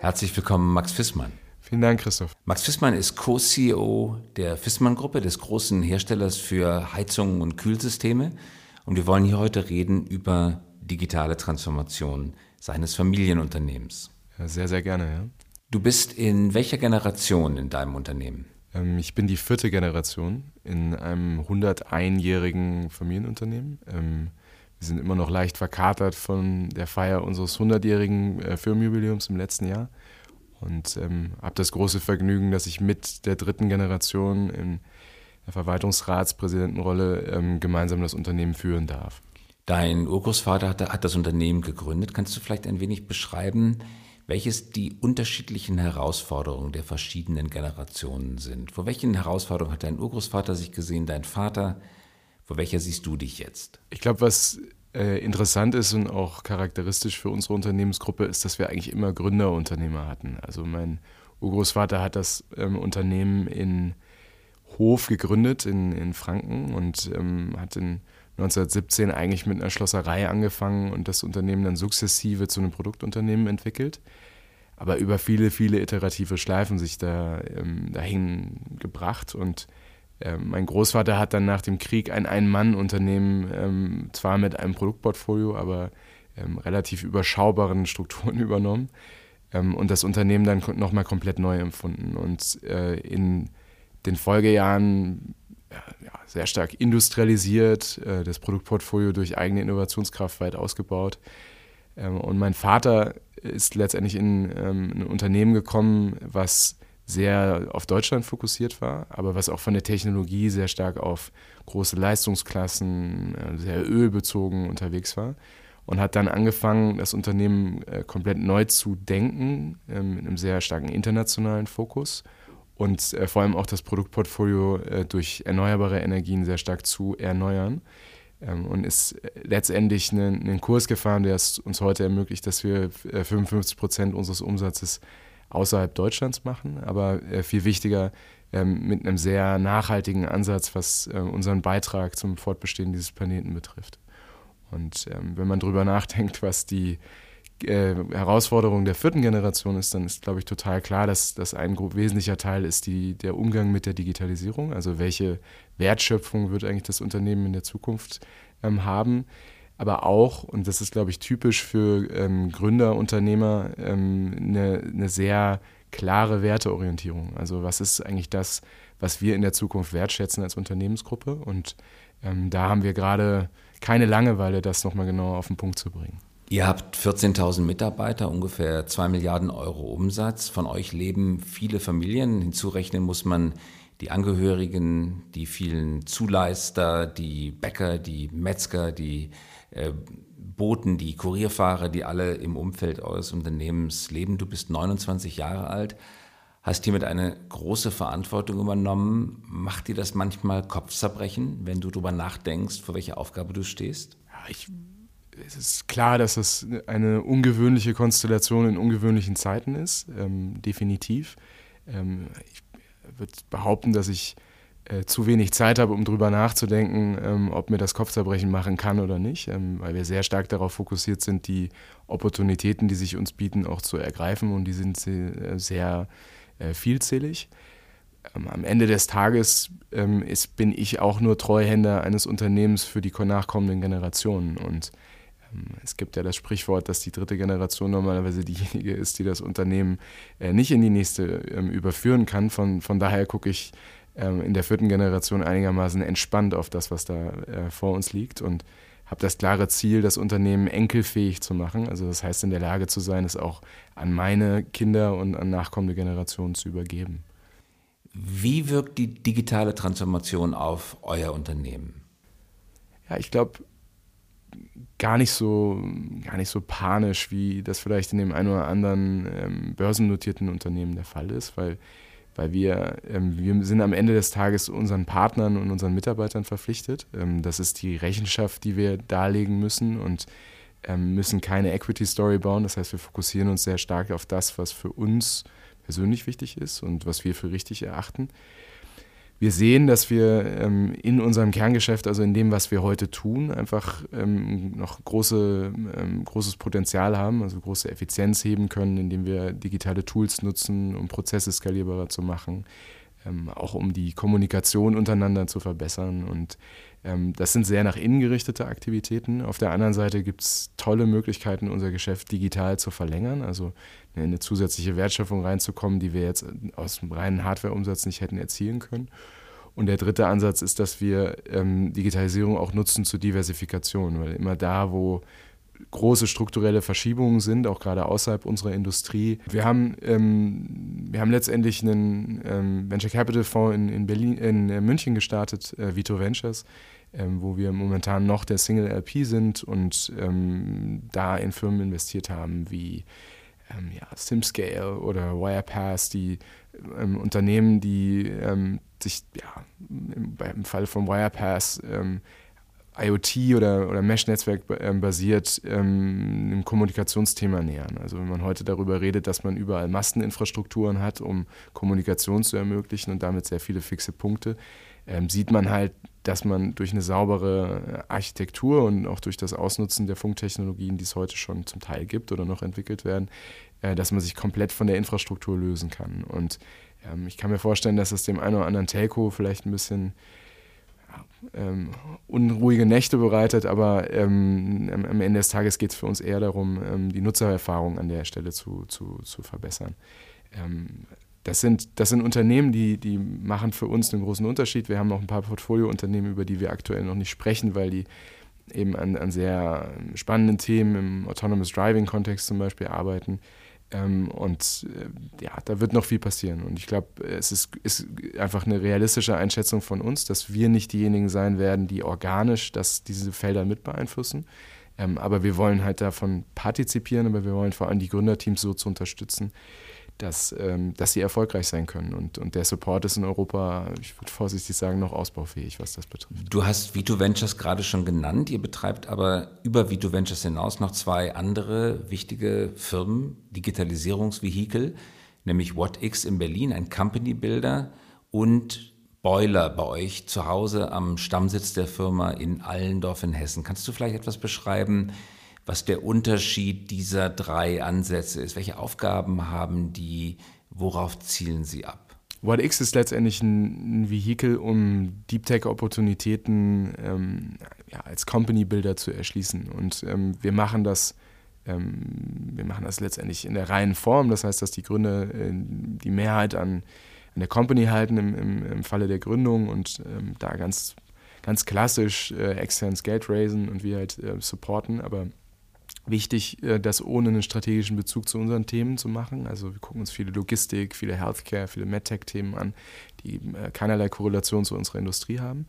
Herzlich willkommen, Max Viessmann. Vielen Dank, Christoph. Max Viessmann ist Co-CEO der Viessmann-Gruppe, des großen Herstellers für Heizungen und Kühlsysteme. Und wir wollen hier heute reden über digitale Transformation seines Familienunternehmens. Ja, sehr, sehr gerne, ja. Du bist in welcher Generation in deinem Unternehmen? Ich bin die 4. Generation in einem 101-jährigen Familienunternehmen. Wir sind immer noch leicht verkatert von der Feier unseres 100-jährigen Firmenjubiläums im letzten Jahr. Und habe das große Vergnügen, dass ich mit der 3. Generation in der Verwaltungsratspräsidentenrolle gemeinsam das Unternehmen führen darf. Dein Urgroßvater hat das Unternehmen gegründet. Kannst du vielleicht ein wenig beschreiben, welches die unterschiedlichen Herausforderungen der verschiedenen Generationen sind? Vor welchen Herausforderungen hat dein Urgroßvater sich gesehen, dein Vater? Vor welcher siehst du dich jetzt? Ich glaube, was interessant ist und auch charakteristisch für unsere Unternehmensgruppe ist, dass wir eigentlich immer Gründerunternehmer hatten. Also mein Urgroßvater hat das Unternehmen in Hof gegründet, in Franken, und hat in 1917 eigentlich mit einer Schlosserei angefangen und das Unternehmen dann sukzessive zu einem Produktunternehmen entwickelt. Aber über viele, viele iterative Schleifen sich da dahin gebracht. Und mein Großvater hat dann nach dem Krieg ein Ein-Mann-Unternehmen, zwar mit einem Produktportfolio, aber relativ überschaubaren Strukturen übernommen und das Unternehmen dann nochmal komplett neu empfunden und in den Folgejahren sehr stark industrialisiert, das Produktportfolio durch eigene Innovationskraft weit ausgebaut. Und mein Vater ist letztendlich in ein Unternehmen gekommen, was sehr auf Deutschland fokussiert war, aber was auch von der Technologie sehr stark auf große Leistungsklassen, sehr ölbezogen unterwegs war, und hat dann angefangen, das Unternehmen komplett neu zu denken, mit einem sehr starken internationalen Fokus und vor allem auch das Produktportfolio durch erneuerbare Energien sehr stark zu erneuern, und ist letztendlich einen Kurs gefahren, der es uns heute ermöglicht, dass wir 55% unseres Umsatzes außerhalb Deutschlands machen, aber viel wichtiger mit einem sehr nachhaltigen Ansatz, was unseren Beitrag zum Fortbestehen dieses Planeten betrifft. Und wenn man darüber nachdenkt, was die Herausforderung der 4. Generation ist, dann ist, glaube ich, total klar, dass das ein wesentlicher Teil ist, der Umgang mit der Digitalisierung, also welche Wertschöpfung wird eigentlich das Unternehmen in der Zukunft haben. Aber auch, und das ist, glaube ich, typisch für Gründer, Unternehmer, eine sehr klare Werteorientierung. Also was ist eigentlich das, was wir in der Zukunft wertschätzen als Unternehmensgruppe? Und da haben wir gerade keine Langeweile, das nochmal genau auf den Punkt zu bringen. Ihr habt 14.000 Mitarbeiter, ungefähr 2 Milliarden Euro Umsatz. Von euch leben viele Familien. Hinzurechnen muss man die Angehörigen, die vielen Zuleister, die Bäcker, die Metzger, die Boten, die Kurierfahrer, die alle im Umfeld eures Unternehmens leben. Du bist 29 Jahre alt, hast hiermit eine große Verantwortung übernommen. Macht dir das manchmal Kopfzerbrechen, wenn du darüber nachdenkst, vor welcher Aufgabe du stehst? Ja, es ist klar, dass das eine ungewöhnliche Konstellation in ungewöhnlichen Zeiten ist, definitiv. Ich würde behaupten, dass ich zu wenig Zeit habe, um drüber nachzudenken, ob mir das Kopfzerbrechen machen kann oder nicht, weil wir sehr stark darauf fokussiert sind, die Opportunitäten, die sich uns bieten, auch zu ergreifen, und die sind sehr vielzählig. Am Ende des Tages bin ich auch nur Treuhänder eines Unternehmens für die nachkommenden Generationen, und es gibt ja das Sprichwort, dass die 3. Generation normalerweise diejenige ist, die das Unternehmen nicht in die nächste überführen kann. Von daher gucke ich in der 4. Generation einigermaßen entspannt auf das, was da vor uns liegt, und habe das klare Ziel, das Unternehmen enkelfähig zu machen. Also das heißt, in der Lage zu sein, es auch an meine Kinder und an nachkommende Generationen zu übergeben. Wie wirkt die digitale Transformation auf euer Unternehmen? Ja, ich glaube, gar nicht so panisch, wie das vielleicht in dem einen oder anderen börsennotierten Unternehmen der Fall ist, weil wir sind am Ende des Tages unseren Partnern und unseren Mitarbeitern verpflichtet. Das ist die Rechenschaft, die wir darlegen müssen, und müssen keine Equity-Story bauen. Das heißt, wir fokussieren uns sehr stark auf das, was für uns persönlich wichtig ist und was wir für richtig erachten. wir sehen, dass wir in unserem Kerngeschäft, also in dem, was wir heute tun, einfach noch großes Potenzial haben, also große Effizienz heben können, indem wir digitale Tools nutzen, um Prozesse skalierbarer zu machen, auch um die Kommunikation untereinander zu verbessern. Und das sind sehr nach innen gerichtete Aktivitäten. Auf der anderen Seite gibt es tolle Möglichkeiten, unser Geschäft digital zu verlängern, also in eine zusätzliche Wertschöpfung reinzukommen, die wir jetzt aus dem reinen Hardware-Umsatz nicht hätten erzielen können. Und der dritte Ansatz ist, dass wir Digitalisierung auch nutzen zur Diversifikation, weil immer da, wo große strukturelle Verschiebungen sind, auch gerade außerhalb unserer Industrie. Wir haben letztendlich einen Venture Capital Fonds in München gestartet, Vito Ventures, wo wir momentan noch der Single LP sind und da in Firmen investiert haben wie SimScale oder Wirepas, die Unternehmen, die sich im Fall von Wirepas IoT oder Mesh-Netzwerk basiert im Kommunikationsthema nähern. Also wenn man heute darüber redet, dass man überall Masteninfrastrukturen hat, um Kommunikation zu ermöglichen und damit sehr viele fixe Punkte, sieht man halt, dass man durch eine saubere Architektur und auch durch das Ausnutzen der Funktechnologien, die es heute schon zum Teil gibt oder noch entwickelt werden, dass man sich komplett von der Infrastruktur lösen kann. Und ich kann mir vorstellen, dass es dem einen oder anderen Telco vielleicht ein bisschen unruhige Nächte bereitet, aber am Ende des Tages geht es für uns eher darum, die Nutzererfahrung an der Stelle zu verbessern. Das sind Unternehmen, die machen für uns einen großen Unterschied. Wir haben noch ein paar Portfoliounternehmen, über die wir aktuell noch nicht sprechen, weil die eben an sehr spannenden Themen im Autonomous Driving-Kontext zum Beispiel arbeiten. Da wird noch viel passieren. Und ich glaube, es ist einfach eine realistische Einschätzung von uns, dass wir nicht diejenigen sein werden, die organisch diese Felder mit beeinflussen. Aber wir wollen halt davon partizipieren, aber wir wollen vor allem die Gründerteams so zu unterstützen, dass sie erfolgreich sein können. Und der Support ist in Europa, ich würde vorsichtig sagen, noch ausbaufähig, was das betrifft. Du hast Vito Ventures gerade schon genannt. Ihr betreibt aber über Vito Ventures hinaus noch zwei andere wichtige Firmen, Digitalisierungsvehikel, nämlich WATTx in Berlin, ein Company Builder, und Boiler bei euch zu Hause am Stammsitz der Firma in Allendorf in Hessen. Kannst du vielleicht etwas beschreiben, was der Unterschied dieser drei Ansätze ist? Welche Aufgaben haben die? Worauf zielen sie ab? WATTx ist letztendlich ein Vehikel, um Deep Tech-Opportunitäten als Company Builder zu erschließen. Und wir machen das letztendlich in der reinen Form. Das heißt, dass die Gründer die Mehrheit an der Company halten im Falle der Gründung und da ganz klassisch externes Geld raisen und wir halt supporten, aber wichtig, das ohne einen strategischen Bezug zu unseren Themen zu machen. Also wir gucken uns viele Logistik, viele Healthcare, viele MedTech-Themen an, die keinerlei Korrelation zu unserer Industrie haben.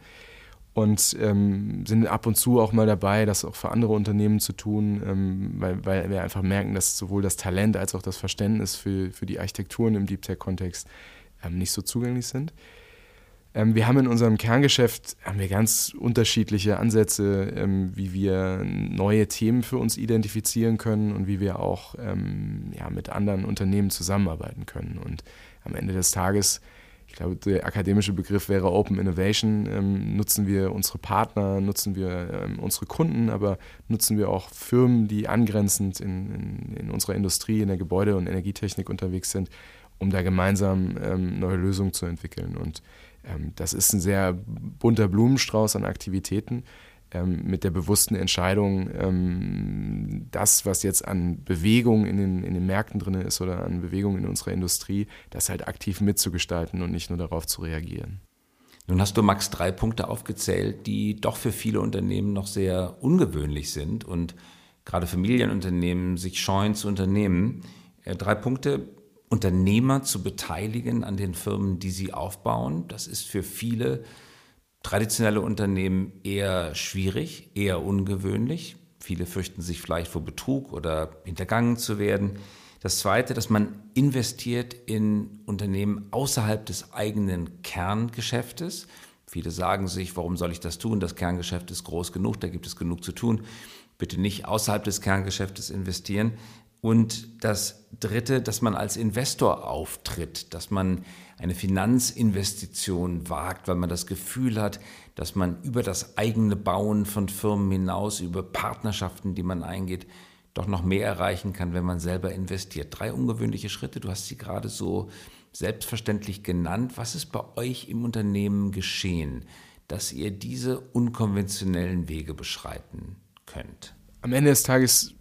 Und sind ab und zu auch mal dabei, das auch für andere Unternehmen zu tun, weil wir einfach merken, dass sowohl das Talent als auch das Verständnis für die Architekturen im Deep-Tech-Kontext nicht so zugänglich sind. Wir haben in unserem Kerngeschäft ganz unterschiedliche Ansätze, wie wir neue Themen für uns identifizieren können und wie wir auch mit anderen Unternehmen zusammenarbeiten können. Und am Ende des Tages, ich glaube, der akademische Begriff wäre Open Innovation, nutzen wir unsere Partner, nutzen wir unsere Kunden, aber nutzen wir auch Firmen, die angrenzend in unserer Industrie, in der Gebäude- und Energietechnik unterwegs sind, um da gemeinsam neue Lösungen zu entwickeln. Und das ist ein sehr bunter Blumenstrauß an Aktivitäten mit der bewussten Entscheidung, das, was jetzt an Bewegung in den Märkten drin ist oder an Bewegung in unserer Industrie, das halt aktiv mitzugestalten und nicht nur darauf zu reagieren. Nun hast du, Max, 3 Punkte aufgezählt, die doch für viele Unternehmen noch sehr ungewöhnlich sind und gerade Familienunternehmen sich scheuen zu unternehmen. 3 Punkte: Unternehmer zu beteiligen an den Firmen, die sie aufbauen. Das ist für viele traditionelle Unternehmen eher schwierig, eher ungewöhnlich. Viele fürchten sich vielleicht vor Betrug oder hintergangen zu werden. Das Zweite, dass man investiert in Unternehmen außerhalb des eigenen Kerngeschäftes. Viele sagen sich, warum soll ich das tun? Das Kerngeschäft ist groß genug, da gibt es genug zu tun. Bitte nicht außerhalb des Kerngeschäftes investieren. Und das Dritte, dass man als Investor auftritt, dass man eine Finanzinvestition wagt, weil man das Gefühl hat, dass man über das eigene Bauen von Firmen hinaus, über Partnerschaften, die man eingeht, doch noch mehr erreichen kann, wenn man selber investiert. 3 ungewöhnliche Schritte, du hast sie gerade so selbstverständlich genannt. Was ist bei euch im Unternehmen geschehen, dass ihr diese unkonventionellen Wege beschreiten könnt? Am Ende des Tages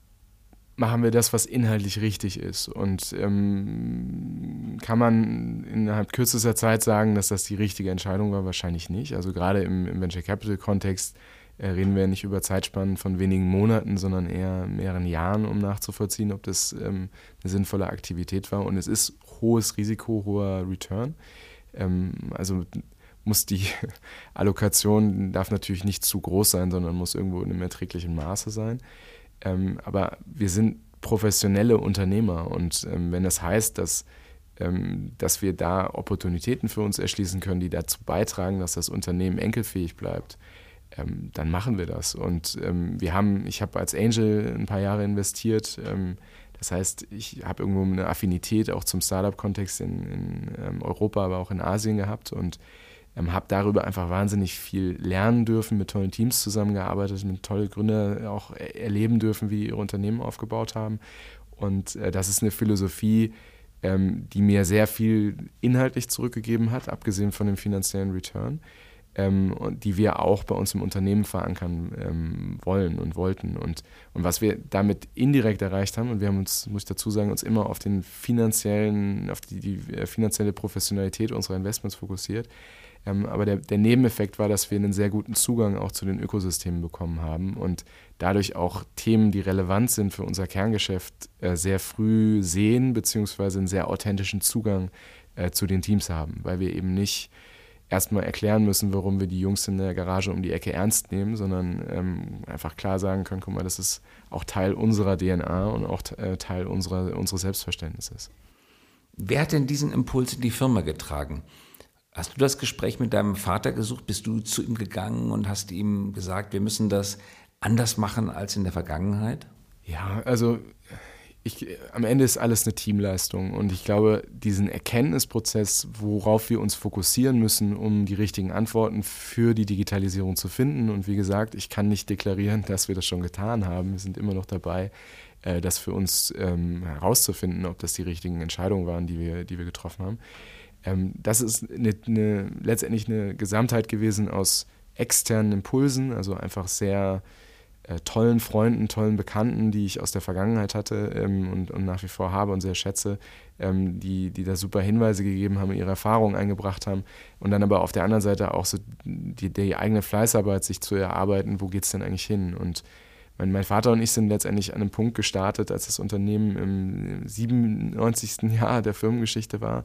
machen wir das, was inhaltlich richtig ist. Und kann man innerhalb kürzester Zeit sagen, dass das die richtige Entscheidung war? Wahrscheinlich nicht. Also gerade im Venture Capital Kontext reden wir nicht über Zeitspannen von wenigen Monaten, sondern eher mehreren Jahren, um nachzuvollziehen, ob das eine sinnvolle Aktivität war. Und es ist hohes Risiko, hoher Return. Also muss die Allokation, darf natürlich nicht zu groß sein, sondern muss irgendwo in einem erträglichen Maße sein. Aber wir sind professionelle Unternehmer und wenn das heißt, dass wir da Opportunitäten für uns erschließen können, die dazu beitragen, dass das Unternehmen enkelfähig bleibt, dann machen wir das. Und ich habe als Angel ein paar Jahre investiert. Das heißt, ich habe irgendwo eine Affinität auch zum Startup-Kontext in Europa, aber auch in Asien gehabt und habe darüber einfach wahnsinnig viel lernen dürfen, mit tollen Teams zusammengearbeitet, mit tollen Gründern auch erleben dürfen, wie ihre Unternehmen aufgebaut haben. Und das ist eine Philosophie, die mir sehr viel inhaltlich zurückgegeben hat, abgesehen von dem finanziellen Return, und die wir auch bei uns im Unternehmen verankern wollen und wollten. Und was wir damit indirekt erreicht haben, und wir haben uns, muss ich dazu sagen, uns immer auf den finanziellen, auf die finanzielle Professionalität unserer Investments fokussiert. Aber der Nebeneffekt war, dass wir einen sehr guten Zugang auch zu den Ökosystemen bekommen haben und dadurch auch Themen, die relevant sind für unser Kerngeschäft, sehr früh sehen beziehungsweise einen sehr authentischen Zugang zu den Teams haben, weil wir eben nicht erstmal erklären müssen, warum wir die Jungs in der Garage um die Ecke ernst nehmen, sondern einfach klar sagen können, guck mal, das ist auch Teil unserer DNA und auch Teil unseres Selbstverständnisses. Wer hat denn diesen Impuls in die Firma getragen? Hast du das Gespräch mit deinem Vater gesucht? Bist du zu ihm gegangen und hast ihm gesagt, wir müssen das anders machen als in der Vergangenheit? Ja, also am Ende ist alles eine Teamleistung und ich glaube, diesen Erkenntnisprozess, worauf wir uns fokussieren müssen, um die richtigen Antworten für die Digitalisierung zu finden, und wie gesagt, ich kann nicht deklarieren, dass wir das schon getan haben, wir sind immer noch dabei, das für uns herauszufinden, ob das die richtigen Entscheidungen waren, die wir getroffen haben. Das ist letztendlich eine Gesamtheit gewesen aus externen Impulsen, also einfach sehr tollen Freunden, tollen Bekannten, die ich aus der Vergangenheit hatte und nach wie vor habe und sehr schätze, die da super Hinweise gegeben haben, ihre Erfahrungen eingebracht haben, und dann aber auf der anderen Seite auch so die eigene Fleißarbeit, sich zu erarbeiten, wo geht es denn eigentlich hin? Und mein Vater und ich sind letztendlich an einem Punkt gestartet, als das Unternehmen im 97. Jahr der Firmengeschichte war,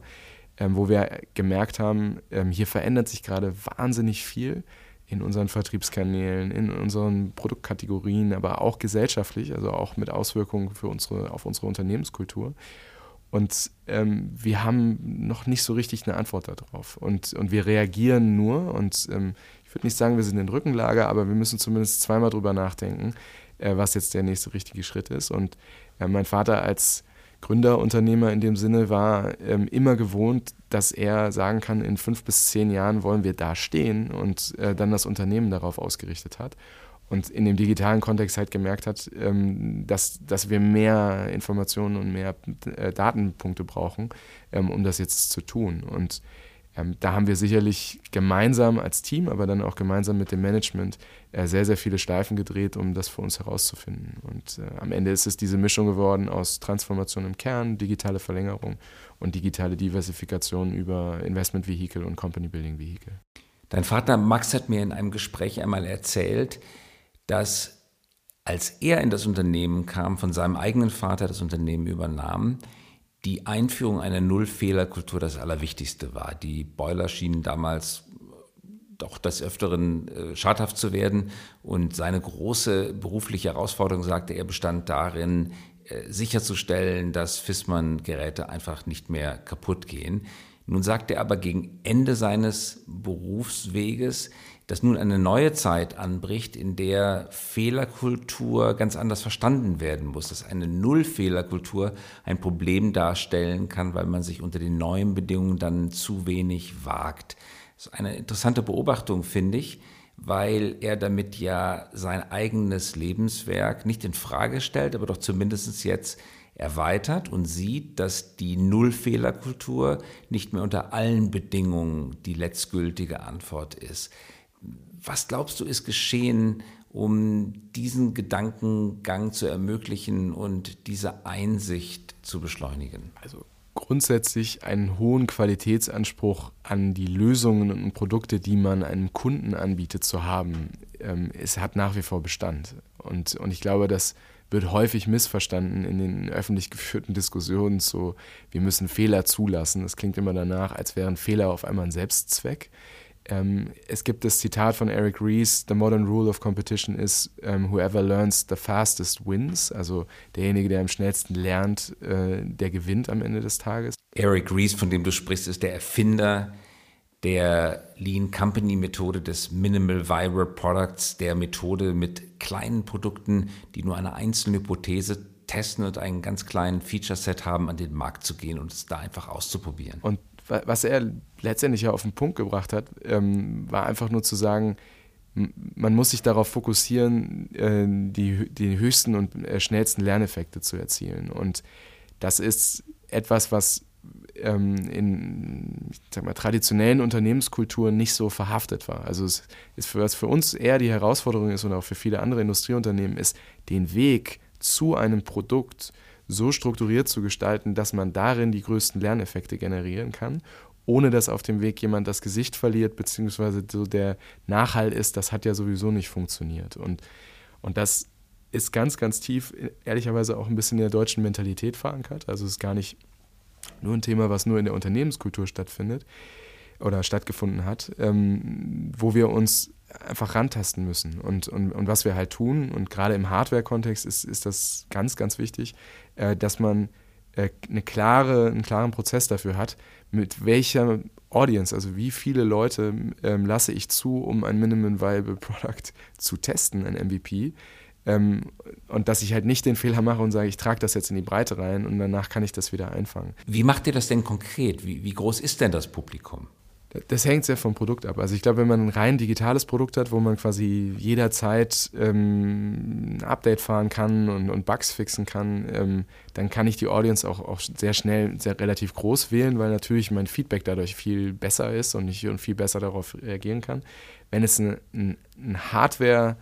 wo wir gemerkt haben, hier verändert sich gerade wahnsinnig viel in unseren Vertriebskanälen, in unseren Produktkategorien, aber auch gesellschaftlich, also auch mit Auswirkungen auf unsere Unternehmenskultur. Und wir haben noch nicht so richtig eine Antwort darauf. Und wir reagieren nur, und ich würde nicht sagen, wir sind in Rückenlage, aber wir müssen zumindest zweimal drüber nachdenken, was jetzt der nächste richtige Schritt ist. Und mein Vater als Gründerunternehmer in dem Sinne war immer gewohnt, dass er sagen kann, in 5 bis 10 Jahren wollen wir da stehen, und dann das Unternehmen darauf ausgerichtet hat. Und in dem digitalen Kontext halt gemerkt hat, dass wir mehr Informationen und mehr Datenpunkte brauchen, um das jetzt zu tun. Und da haben wir sicherlich gemeinsam als Team, aber dann auch gemeinsam mit dem Management sehr, sehr viele Schleifen gedreht, um das für uns herauszufinden. Und am Ende ist es diese Mischung geworden aus Transformation im Kern, digitale Verlängerung und digitale Diversifikation über Investment-Vehikel und Company-Building-Vehikel. Dein Vater Max hat mir in einem Gespräch einmal erzählt, dass als er in das Unternehmen kam, von seinem eigenen Vater das Unternehmen übernahm, die Einführung einer Null-Fehler-Kultur das Allerwichtigste war. Die Boiler schienen damals doch des Öfteren schadhaft zu werden, und seine große berufliche Herausforderung, sagte er, bestand darin, sicherzustellen, dass Viessmann-Geräte einfach nicht mehr kaputt gehen. Nun sagt er aber, gegen Ende seines Berufsweges dass nun eine neue Zeit anbricht, in der Fehlerkultur ganz anders verstanden werden muss, dass eine Nullfehlerkultur ein Problem darstellen kann, weil man sich unter den neuen Bedingungen dann zu wenig wagt. Das ist eine interessante Beobachtung, finde ich, weil er damit ja sein eigenes Lebenswerk nicht in Frage stellt, aber doch zumindest jetzt erweitert und sieht, dass die Nullfehlerkultur nicht mehr unter allen Bedingungen die letztgültige Antwort ist. Was glaubst du, ist geschehen, um diesen Gedankengang zu ermöglichen und diese Einsicht zu beschleunigen? Also grundsätzlich einen hohen Qualitätsanspruch an die Lösungen und Produkte, die man einem Kunden anbietet, zu haben. Es hat nach wie vor Bestand. Und ich glaube, dass wird häufig missverstanden in den öffentlich geführten Diskussionen zu, wir müssen Fehler zulassen. Das klingt immer danach, als wären Fehler auf einmal ein Selbstzweck. Es gibt das Zitat von Eric Ries, the modern rule of competition is whoever learns the fastest wins. Also derjenige, der am schnellsten lernt, der gewinnt am Ende des Tages. Eric Ries, von dem du sprichst, ist der Erfinder der Lean Company Methode, des Minimal Viable Products, der Methode, mit kleinen Produkten, die nur eine einzelne Hypothese testen und einen ganz kleinen Feature-Set haben, an den Markt zu gehen und es da einfach auszuprobieren. Und was er letztendlich ja auf den Punkt gebracht hat, war einfach nur zu sagen, man muss sich darauf fokussieren, die höchsten und schnellsten Lerneffekte zu erzielen. Und das ist etwas, was in, ich sag mal, traditionellen Unternehmenskulturen nicht so verhaftet war. Also es ist, was für uns eher die Herausforderung ist und auch für viele andere Industrieunternehmen ist, den Weg zu einem Produkt so strukturiert zu gestalten, dass man darin die größten Lerneffekte generieren kann, ohne dass auf dem Weg jemand das Gesicht verliert, beziehungsweise so der Nachhall ist, das hat ja sowieso nicht funktioniert. Und das ist ganz, ganz tief, ehrlicherweise auch ein bisschen in der deutschen Mentalität verankert. Also es ist gar nicht nur ein Thema, was nur in der Unternehmenskultur stattfindet oder stattgefunden hat, wo wir uns einfach rantasten müssen und was wir halt tun. Und gerade im Hardware-Kontext ist das ganz, ganz wichtig, dass man einen klaren Prozess dafür hat, mit welcher Audience, also wie viele Leute lasse ich zu, um ein Minimum Viable Product zu testen, ein MVP, und dass ich halt nicht den Fehler mache und sage, ich trage das jetzt in die Breite rein und danach kann ich das wieder einfangen. Wie macht ihr das denn konkret? Wie groß ist denn das Publikum? Das hängt sehr vom Produkt ab. Also ich glaube, wenn man ein rein digitales Produkt hat, wo man quasi jederzeit ein Update fahren kann und Bugs fixen kann, dann kann ich die Audience auch sehr schnell, sehr relativ groß wählen, weil natürlich mein Feedback dadurch viel besser ist und ich viel besser darauf reagieren kann. Wenn es ein Hardware,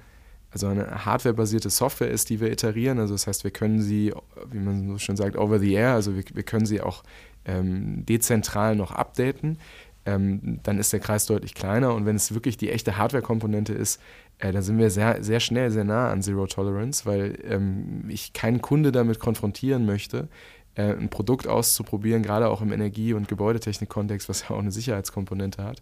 also eine hardwarebasierte Software ist, die wir iterieren. Also das heißt, wir können sie, wie man so schön sagt, over the air, also wir können sie auch dezentral noch updaten. Dann ist der Kreis deutlich kleiner. Und wenn es wirklich die echte Hardware-Komponente ist, dann sind wir sehr, sehr schnell, sehr nah an Zero Tolerance, weil ich keinen Kunde damit konfrontieren möchte, ein Produkt auszuprobieren, gerade auch im Energie- und Gebäudetechnik-Kontext, was ja auch eine Sicherheitskomponente hat,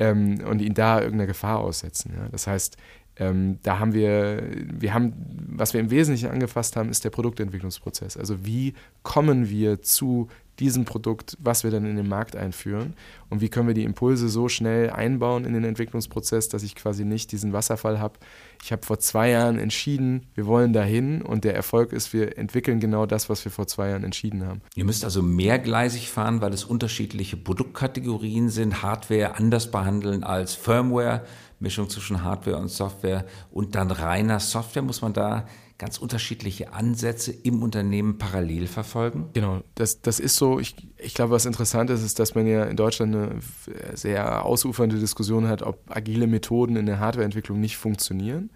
und ihn da irgendeiner Gefahr aussetzen. Ja? Das heißt, da haben wir haben, was wir im Wesentlichen angefasst haben, ist der Produktentwicklungsprozess. Also wie kommen wir zu diesem Produkt, was wir dann in den Markt einführen, und wie können wir die Impulse so schnell einbauen in den Entwicklungsprozess, dass ich quasi nicht diesen Wasserfall habe. Ich habe vor 2 Jahren entschieden, wir wollen dahin, und der Erfolg ist, wir entwickeln genau das, was wir vor 2 Jahren entschieden haben. Ihr müsst also mehrgleisig fahren, weil es unterschiedliche Produktkategorien sind, Hardware anders behandeln als Firmware, Mischung zwischen Hardware und Software und dann reiner Software. Muss man da ganz unterschiedliche Ansätze im Unternehmen parallel verfolgen? Genau, das ist so. Ich glaube, was interessant ist, dass man ja in Deutschland eine sehr ausufernde Diskussion hat, ob agile Methoden in der Hardwareentwicklung nicht funktionieren.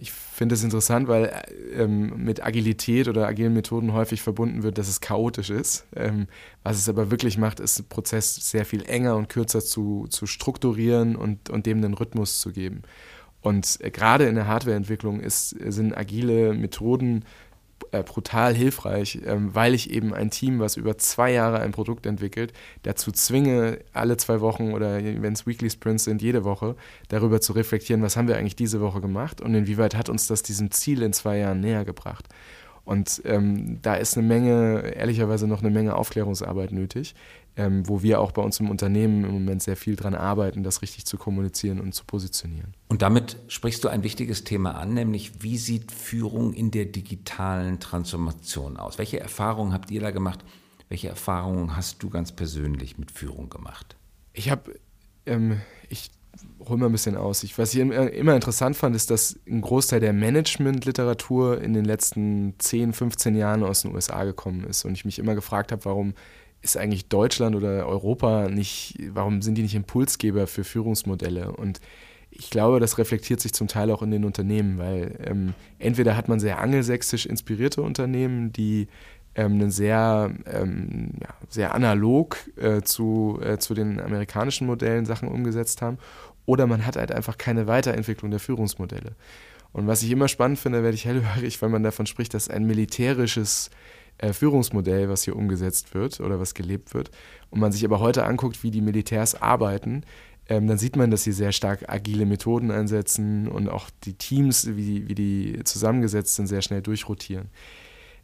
Ich finde das interessant, weil mit Agilität oder agilen Methoden häufig verbunden wird, dass es chaotisch ist. Was es aber wirklich macht, ist, den Prozess sehr viel enger und kürzer zu strukturieren und dem einen Rhythmus zu geben. Und gerade in der Hardwareentwicklung sind agile Methoden brutal hilfreich, weil ich eben ein Team, was über 2 Jahre ein Produkt entwickelt, dazu zwinge, alle 2 Wochen oder wenn es Weekly Sprints sind, jede Woche darüber zu reflektieren, was haben wir eigentlich diese Woche gemacht und inwieweit hat uns das diesem Ziel in 2 Jahren näher gebracht. Und da ist eine Menge, ehrlicherweise noch eine Menge Aufklärungsarbeit nötig, wo wir auch bei uns im Unternehmen im Moment sehr viel dran arbeiten, das richtig zu kommunizieren und zu positionieren. Und damit sprichst du ein wichtiges Thema an, nämlich wie sieht Führung in der digitalen Transformation aus? Welche Erfahrungen habt ihr da gemacht? Welche Erfahrungen hast du ganz persönlich mit Führung gemacht? Ich hol mal ein bisschen aus. Was ich immer interessant fand, ist, dass ein Großteil der Management-Literatur in den letzten 10, 15 Jahren aus den USA gekommen ist. Und ich mich immer gefragt habe, warum ist eigentlich Deutschland oder Europa nicht, warum sind die nicht Impulsgeber für Führungsmodelle? Und ich glaube, das reflektiert sich zum Teil auch in den Unternehmen, weil entweder hat man sehr angelsächsisch inspirierte Unternehmen, die einen sehr analog zu den amerikanischen Modellen Sachen umgesetzt haben, oder man hat halt einfach keine Weiterentwicklung der Führungsmodelle. Und was ich immer spannend finde, werde ich hellhörig, weil man davon spricht, dass ein militärisches Führungsmodell, was hier umgesetzt wird oder was gelebt wird, und man sich aber heute anguckt, wie die Militärs arbeiten, dann sieht man, dass sie sehr stark agile Methoden einsetzen und auch die Teams, wie die zusammengesetzt sind, sehr schnell durchrotieren.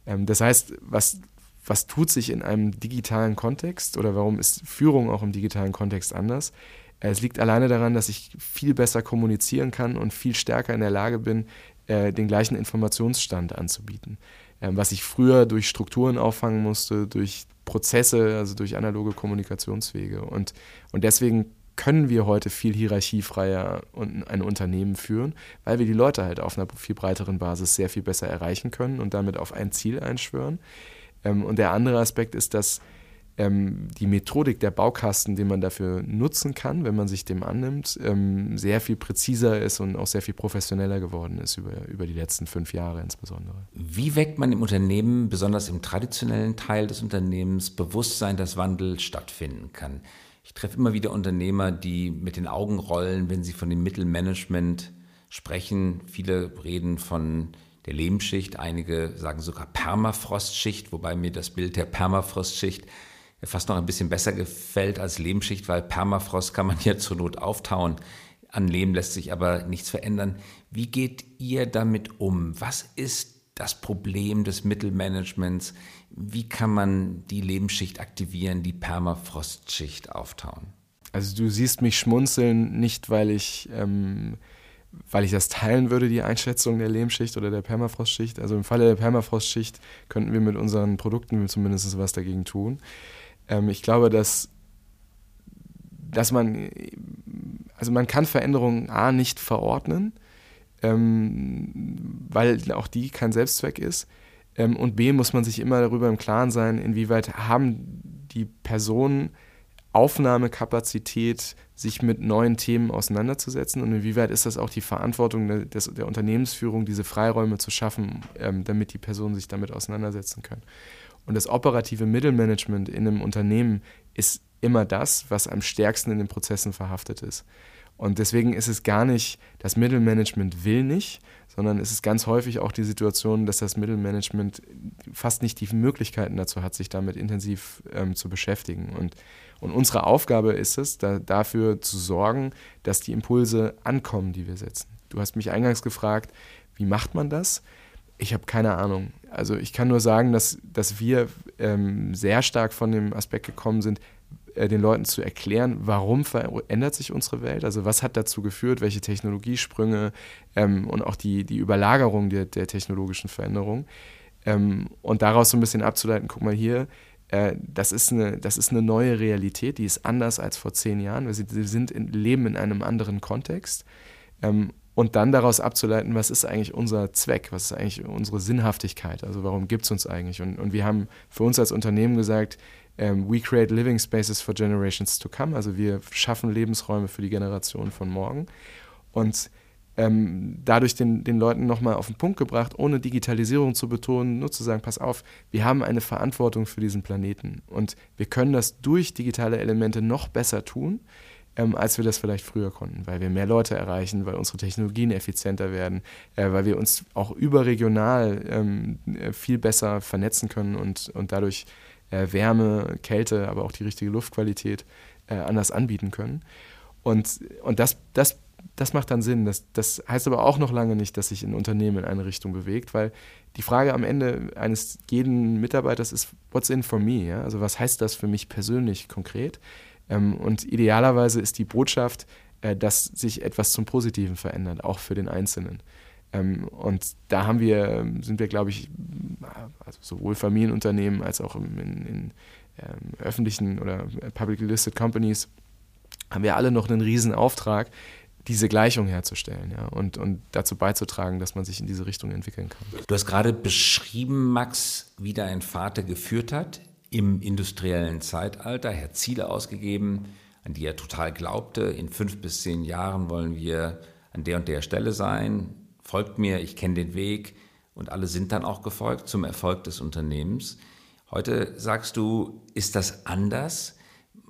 Das heißt, was tut sich in einem digitalen Kontext, oder warum ist Führung auch im digitalen Kontext anders? Es liegt alleine daran, dass ich viel besser kommunizieren kann und viel stärker in der Lage bin, den gleichen Informationsstand anzubieten. Was ich früher durch Strukturen auffangen musste, durch Prozesse, also durch analoge Kommunikationswege. Und deswegen können wir heute viel hierarchiefreier ein Unternehmen führen, weil wir die Leute halt auf einer viel breiteren Basis sehr viel besser erreichen können und damit auf ein Ziel einschwören. Und der andere Aspekt ist, dass die Methodik, der Baukasten, den man dafür nutzen kann, wenn man sich dem annimmt, sehr viel präziser ist und auch sehr viel professioneller geworden ist über die letzten 5 Jahre insbesondere. Wie weckt man im Unternehmen, besonders im traditionellen Teil des Unternehmens, Bewusstsein, dass Wandel stattfinden kann? Ich treffe immer wieder Unternehmer, die mit den Augen rollen, wenn sie von dem Mittelmanagement sprechen. Viele reden von der Lehmschicht, einige sagen sogar Permafrostschicht, wobei mir das Bild der Permafrostschicht fast noch ein bisschen besser gefällt als Lehmschicht, weil Permafrost kann man ja zur Not auftauen. An Lehm lässt sich aber nichts verändern. Wie geht ihr damit um? Was ist das Problem des Mittelmanagements? Wie kann man die Lebensschicht aktivieren, die Permafrostschicht auftauen? Also du siehst mich schmunzeln, nicht weil ich das teilen würde, die Einschätzung der Lehmschicht oder der Permafrostschicht. Also im Falle der Permafrostschicht könnten wir mit unseren Produkten zumindest was dagegen tun. Ich glaube, dass man kann Veränderungen nicht verordnen, weil auch die kein Selbstzweck ist, und b, muss man sich immer darüber im Klaren sein, inwieweit haben die Personen Aufnahmekapazität, sich mit neuen Themen auseinanderzusetzen, und inwieweit ist das auch die Verantwortung der Unternehmensführung, diese Freiräume zu schaffen, damit die Personen sich damit auseinandersetzen können. Und das operative Mittelmanagement in einem Unternehmen ist immer das, was am stärksten in den Prozessen verhaftet ist. Und deswegen ist es gar nicht, das Mittelmanagement will nicht, sondern es ist ganz häufig auch die Situation, dass das Mittelmanagement fast nicht die Möglichkeiten dazu hat, sich damit intensiv zu beschäftigen. Und unsere Aufgabe ist es, dafür zu sorgen, dass die Impulse ankommen, die wir setzen. Du hast mich eingangs gefragt, wie macht man das? Ich habe keine Ahnung. Also ich kann nur sagen, dass wir sehr stark von dem Aspekt gekommen sind, den Leuten zu erklären, warum verändert sich unsere Welt, also was hat dazu geführt, welche Technologiesprünge und auch die Überlagerung der technologischen Veränderung, und daraus so ein bisschen abzuleiten, guck mal hier, das ist eine neue Realität, die ist anders als vor 10 Jahren, wir leben in einem anderen Kontext, und dann daraus abzuleiten, was ist eigentlich unser Zweck, was ist eigentlich unsere Sinnhaftigkeit, also warum gibt es uns eigentlich, und wir haben für uns als Unternehmen gesagt, we create living spaces for generations to come, also wir schaffen Lebensräume für die Generation von morgen, und dadurch den Leuten nochmal auf den Punkt gebracht, ohne Digitalisierung zu betonen, nur zu sagen, pass auf, wir haben eine Verantwortung für diesen Planeten und wir können das durch digitale Elemente noch besser tun, als wir das vielleicht früher konnten, weil wir mehr Leute erreichen, weil unsere Technologien effizienter werden, weil wir uns auch überregional viel besser vernetzen können und dadurch Wärme, Kälte, aber auch die richtige Luftqualität anders anbieten können. Und das macht dann Sinn. Das heißt aber auch noch lange nicht, dass sich ein Unternehmen in eine Richtung bewegt, weil die Frage am Ende eines jeden Mitarbeiters ist, what's in for me? Ja? Also was heißt das für mich persönlich konkret? Und idealerweise ist die Botschaft, dass sich etwas zum Positiven verändert, auch für den Einzelnen. Und da sind wir, glaube ich, also sowohl Familienunternehmen als auch in öffentlichen oder public listed Companies, haben wir alle noch einen riesen Auftrag, diese Gleichung herzustellen, ja, und dazu beizutragen, dass man sich in diese Richtung entwickeln kann. Du hast gerade beschrieben, Max, wie dein Vater geführt hat im industriellen Zeitalter. Er hat Ziele ausgegeben, an die er total glaubte. In 5 bis 10 Jahren wollen wir an der und der Stelle sein. Folgt mir, ich kenne den Weg. Und alle sind dann auch gefolgt zum Erfolg des Unternehmens. Heute sagst du, ist das anders?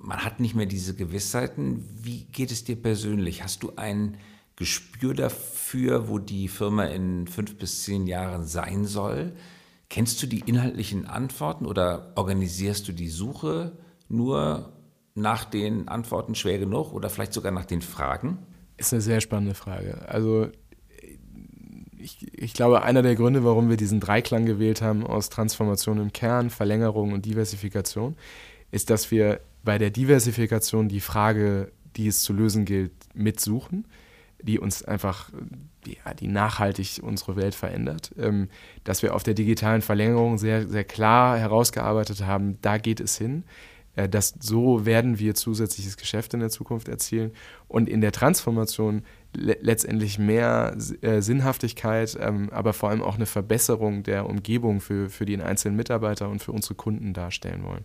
Man hat nicht mehr diese Gewissheiten. Wie geht es dir persönlich? Hast du ein Gespür dafür, wo die Firma in 5 bis 10 Jahren sein soll? Kennst du die inhaltlichen Antworten oder organisierst du die Suche nur nach den Antworten schwer genug oder vielleicht sogar nach den Fragen? Ist eine sehr spannende Frage. Also ich glaube, einer der Gründe, warum wir diesen Dreiklang gewählt haben aus Transformation im Kern, Verlängerung und Diversifikation, ist, dass wir bei der Diversifikation die Frage, die es zu lösen gilt, mitsuchen, die uns einfach, ja, die nachhaltig unsere Welt verändert. Dass wir auf der digitalen Verlängerung sehr, sehr klar herausgearbeitet haben, da geht es hin. Dass so werden wir zusätzliches Geschäft in der Zukunft erzielen und in der Transformation letztendlich mehr Sinnhaftigkeit, aber vor allem auch eine Verbesserung der Umgebung für den einzelnen Mitarbeiter und für unsere Kunden darstellen wollen.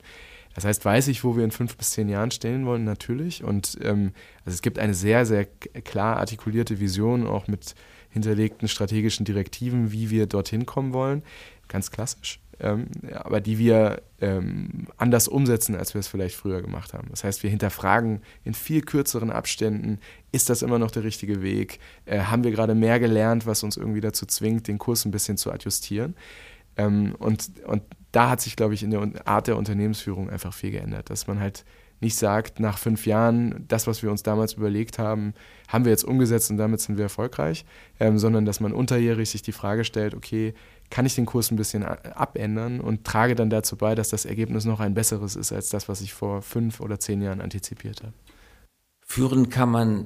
Das heißt, weiß ich, wo wir in 5 bis 10 Jahren stehen wollen, natürlich. Und also es gibt eine sehr, sehr klar artikulierte Vision, auch mit hinterlegten strategischen Direktiven, wie wir dorthin kommen wollen. Ganz klassisch, aber die wir anders umsetzen, als wir es vielleicht früher gemacht haben. Das heißt, wir hinterfragen in viel kürzeren Abständen, ist das immer noch der richtige Weg? Haben wir gerade mehr gelernt, was uns irgendwie dazu zwingt, den Kurs ein bisschen zu adjustieren? Und da hat sich, glaube ich, in der Art der Unternehmensführung einfach viel geändert, dass man halt nicht sagt, nach 5 Jahren, das, was wir uns damals überlegt haben, haben wir jetzt umgesetzt und damit sind wir erfolgreich, sondern dass man unterjährig sich die Frage stellt, okay, kann ich den Kurs ein bisschen abändern und trage dann dazu bei, dass das Ergebnis noch ein besseres ist, als das, was ich vor 5 oder 10 Jahren antizipiert habe. Führen kann man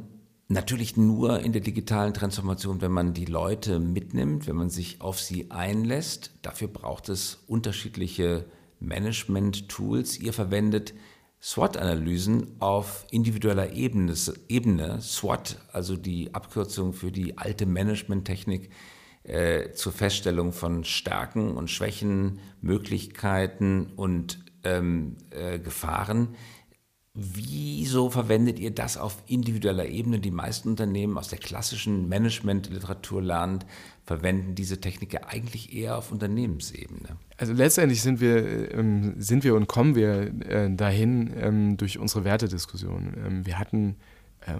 natürlich nur in der digitalen Transformation, wenn man die Leute mitnimmt, wenn man sich auf sie einlässt. Dafür braucht es unterschiedliche Management-Tools. Ihr verwendet SWOT-Analysen auf individueller Ebene. SWOT, also die Abkürzung für die alte Management-Technik zur Feststellung von Stärken und Schwächen, Möglichkeiten und Gefahren. Wieso verwendet ihr das auf individueller Ebene? Die meisten Unternehmen aus der klassischen Management-Literatur lernen, verwenden diese Technik ja eigentlich eher auf Unternehmensebene. Also letztendlich sind wir und kommen wir dahin durch unsere Wertediskussion. Wir hatten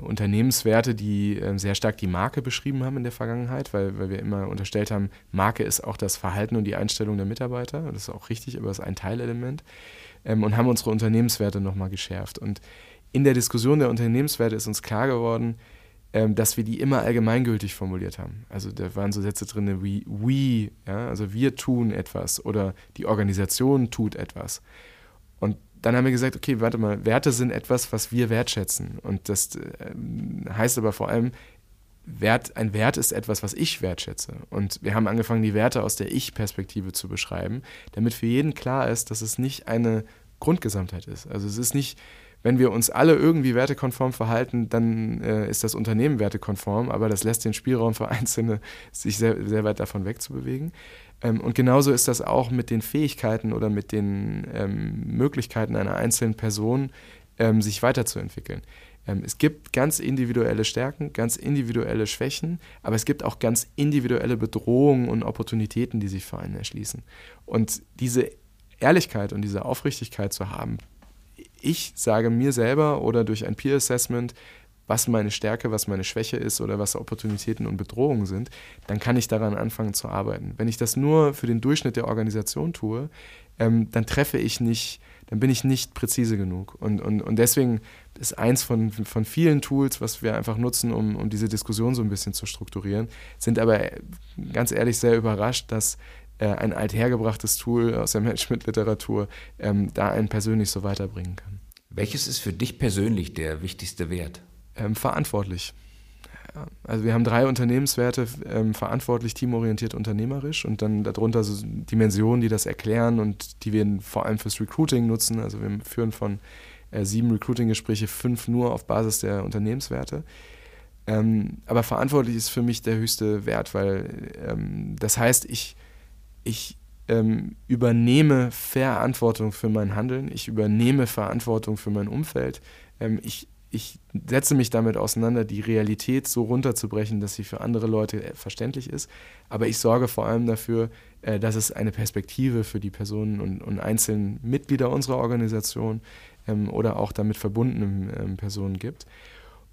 Unternehmenswerte, die sehr stark die Marke beschrieben haben in der Vergangenheit, weil wir immer unterstellt haben, Marke ist auch das Verhalten und die Einstellung der Mitarbeiter. Das ist auch richtig, aber es ist ein Teilelement. Und haben unsere Unternehmenswerte nochmal geschärft. Und in der Diskussion der Unternehmenswerte ist uns klar geworden, dass wir die immer allgemeingültig formuliert haben. Also da waren so Sätze drin, wie we, ja, also wir tun etwas oder die Organisation tut etwas. Und dann haben wir gesagt, okay, warte mal, Werte sind etwas, was wir wertschätzen. Und das heißt aber vor allem, ein Wert ist etwas, was ich wertschätze. Und wir haben angefangen, die Werte aus der Ich-Perspektive zu beschreiben, damit für jeden klar ist, dass es nicht eine Grundgesamtheit ist. Also es ist nicht, wenn wir uns alle irgendwie wertekonform verhalten, dann ist das Unternehmen wertekonform, aber das lässt den Spielraum für Einzelne, sich sehr, sehr weit davon wegzubewegen. Und genauso ist das auch mit den Fähigkeiten oder mit den Möglichkeiten einer einzelnen Person, sich weiterzuentwickeln. Es gibt ganz individuelle Stärken, ganz individuelle Schwächen, aber es gibt auch ganz individuelle Bedrohungen und Opportunitäten, die sich für einen erschließen. Und diese Ehrlichkeit und diese Aufrichtigkeit zu haben, ich sage mir selber oder durch ein Peer-Assessment, was meine Stärke, was meine Schwäche ist oder was Opportunitäten und Bedrohungen sind, dann kann ich daran anfangen zu arbeiten. Wenn ich das nur für den Durchschnitt der Organisation tue, dann bin ich nicht präzise genug. Und deswegen ist eins von vielen Tools, was wir einfach nutzen, um diese Diskussion so ein bisschen zu strukturieren, sind aber ganz ehrlich sehr überrascht, dass ein althergebrachtes Tool aus der Management-Literatur da einen persönlich so weiterbringen kann. Welches ist für dich persönlich der wichtigste Wert? Verantwortlich. Also wir haben 3 Unternehmenswerte, verantwortlich, teamorientiert, unternehmerisch und dann darunter so Dimensionen, die das erklären und die wir vor allem fürs Recruiting nutzen. Also wir führen von 7 Recruiting-Gespräche 5 nur auf Basis der Unternehmenswerte. Aber verantwortlich ist für mich der höchste Wert, weil das heißt, ich übernehme Verantwortung für mein Handeln, ich übernehme Verantwortung für mein Umfeld, ich setze mich damit auseinander, die Realität so runterzubrechen, dass sie für andere Leute verständlich ist, aber ich sorge vor allem dafür, dass es eine Perspektive für die Personen und einzelnen Mitglieder unserer Organisation oder auch damit verbundenen Personen gibt.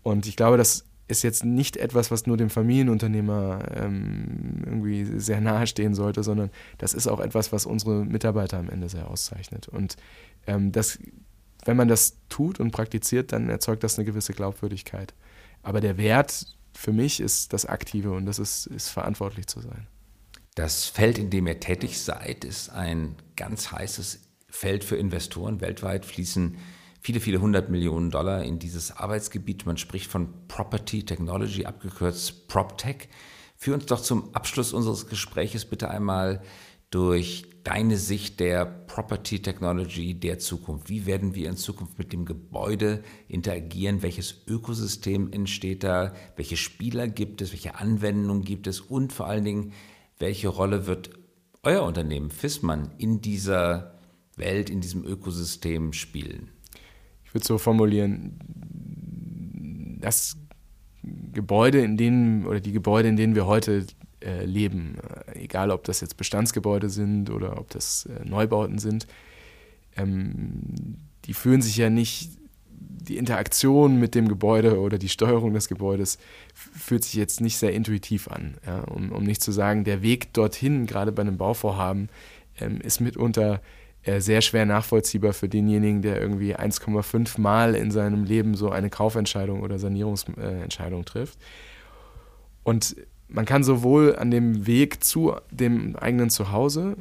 Und ich glaube, das ist jetzt nicht etwas, was nur dem Familienunternehmer irgendwie sehr nahe stehen sollte, sondern das ist auch etwas, was unsere Mitarbeiter am Ende sehr auszeichnet. Und wenn man das tut und praktiziert, dann erzeugt das eine gewisse Glaubwürdigkeit. Aber der Wert für mich ist das Aktive und das ist verantwortlich zu sein. Das Feld, in dem ihr tätig seid, ist ein ganz heißes Feld für Investoren. Weltweit fließen viele $100 Millionen in dieses Arbeitsgebiet. Man spricht von Property Technology, abgekürzt PropTech. Führ uns doch zum Abschluss unseres Gespräches bitte einmal durch deine Sicht der Property Technology der Zukunft. Wie werden wir in Zukunft mit dem Gebäude interagieren? Welches Ökosystem entsteht da? Welche Spieler gibt es? Welche Anwendungen gibt es? Und vor allen Dingen, welche Rolle wird euer Unternehmen Viessmann in dieser Welt, in diesem Ökosystem spielen? Ich würde so formulieren, das Gebäude, die Gebäude, in denen wir heute leben, egal ob das jetzt Bestandsgebäude sind oder ob das Neubauten sind, die fühlen sich ja nicht, die Interaktion mit dem Gebäude oder die Steuerung des Gebäudes fühlt sich jetzt nicht sehr intuitiv an, ja? Um nicht zu sagen, der Weg dorthin, gerade bei einem Bauvorhaben, ist mitunter sehr schwer nachvollziehbar für denjenigen, der irgendwie 1,5 Mal in seinem Leben so eine Kaufentscheidung oder Sanierungsentscheidung trifft. Und man kann sowohl an dem Weg zu dem eigenen Zuhause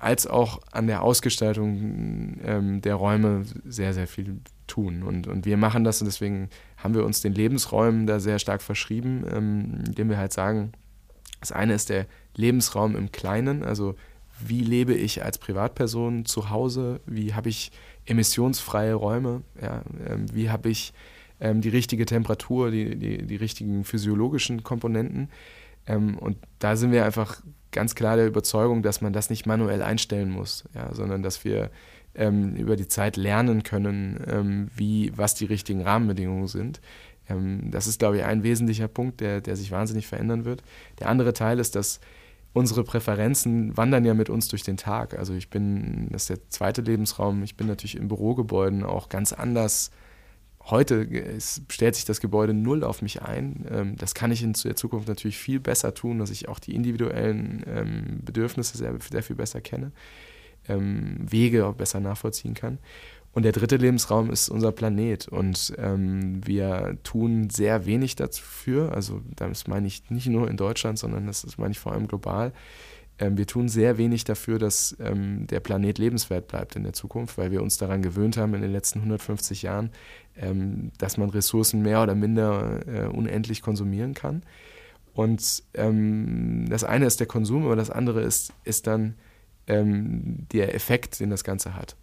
als auch an der Ausgestaltung der Räume sehr, sehr viel tun. Und wir machen das und deswegen haben wir uns den Lebensräumen da sehr stark verschrieben, indem wir halt sagen, das eine ist der Lebensraum im Kleinen, also wie lebe ich als Privatperson zu Hause, wie habe ich emissionsfreie Räume, ja, wie habe ich die richtige Temperatur, die richtigen physiologischen Komponenten. Und da sind wir einfach ganz klar der Überzeugung, dass man das nicht manuell einstellen muss, ja, sondern dass wir über die Zeit lernen können, was die richtigen Rahmenbedingungen sind. Das ist, glaube ich, ein wesentlicher Punkt, der sich wahnsinnig verändern wird. Der andere Teil ist, dass unsere Präferenzen wandern ja mit uns durch den Tag. Also das ist der zweite Lebensraum, ich bin natürlich in Bürogebäuden auch ganz anders. Heute stellt sich das Gebäude null auf mich ein. Das kann ich in der Zukunft natürlich viel besser tun, dass ich auch die individuellen Bedürfnisse sehr, sehr viel besser kenne, Wege auch besser nachvollziehen kann. Und der dritte Lebensraum ist unser Planet und wir tun sehr wenig dafür, also das meine ich nicht nur in Deutschland, sondern das meine ich vor allem global. Wir tun sehr wenig dafür, dass der Planet lebenswert bleibt in der Zukunft, weil wir uns daran gewöhnt haben in den letzten 150 Jahren, dass man Ressourcen mehr oder minder unendlich konsumieren kann. Und das eine ist der Konsum, aber das andere ist dann der Effekt, den das Ganze hat.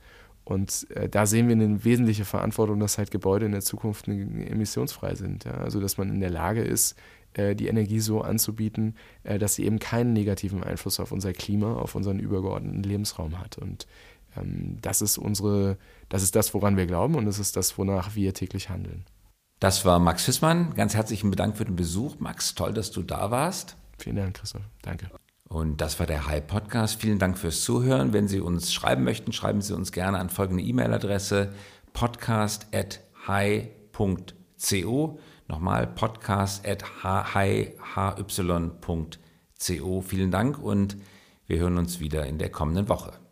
Und da sehen wir eine wesentliche Verantwortung, dass halt Gebäude in der Zukunft emissionsfrei sind. Ja? Also dass man in der Lage ist, die Energie so anzubieten, dass sie eben keinen negativen Einfluss auf unser Klima, auf unseren übergeordneten Lebensraum hat. Und das ist das, woran wir glauben und das ist das, wonach wir täglich handeln. Das war Max Viessmann. Ganz herzlichen Dank für den Besuch. Max, toll, dass du da warst. Vielen Dank, Christoph. Danke. Und das war der Hi-Podcast. Vielen Dank fürs Zuhören. Wenn Sie uns schreiben möchten, schreiben Sie uns gerne an folgende E-Mail-Adresse: podcast@hi.co. Nochmal podcast@hi.co. Vielen Dank und wir hören uns wieder in der kommenden Woche.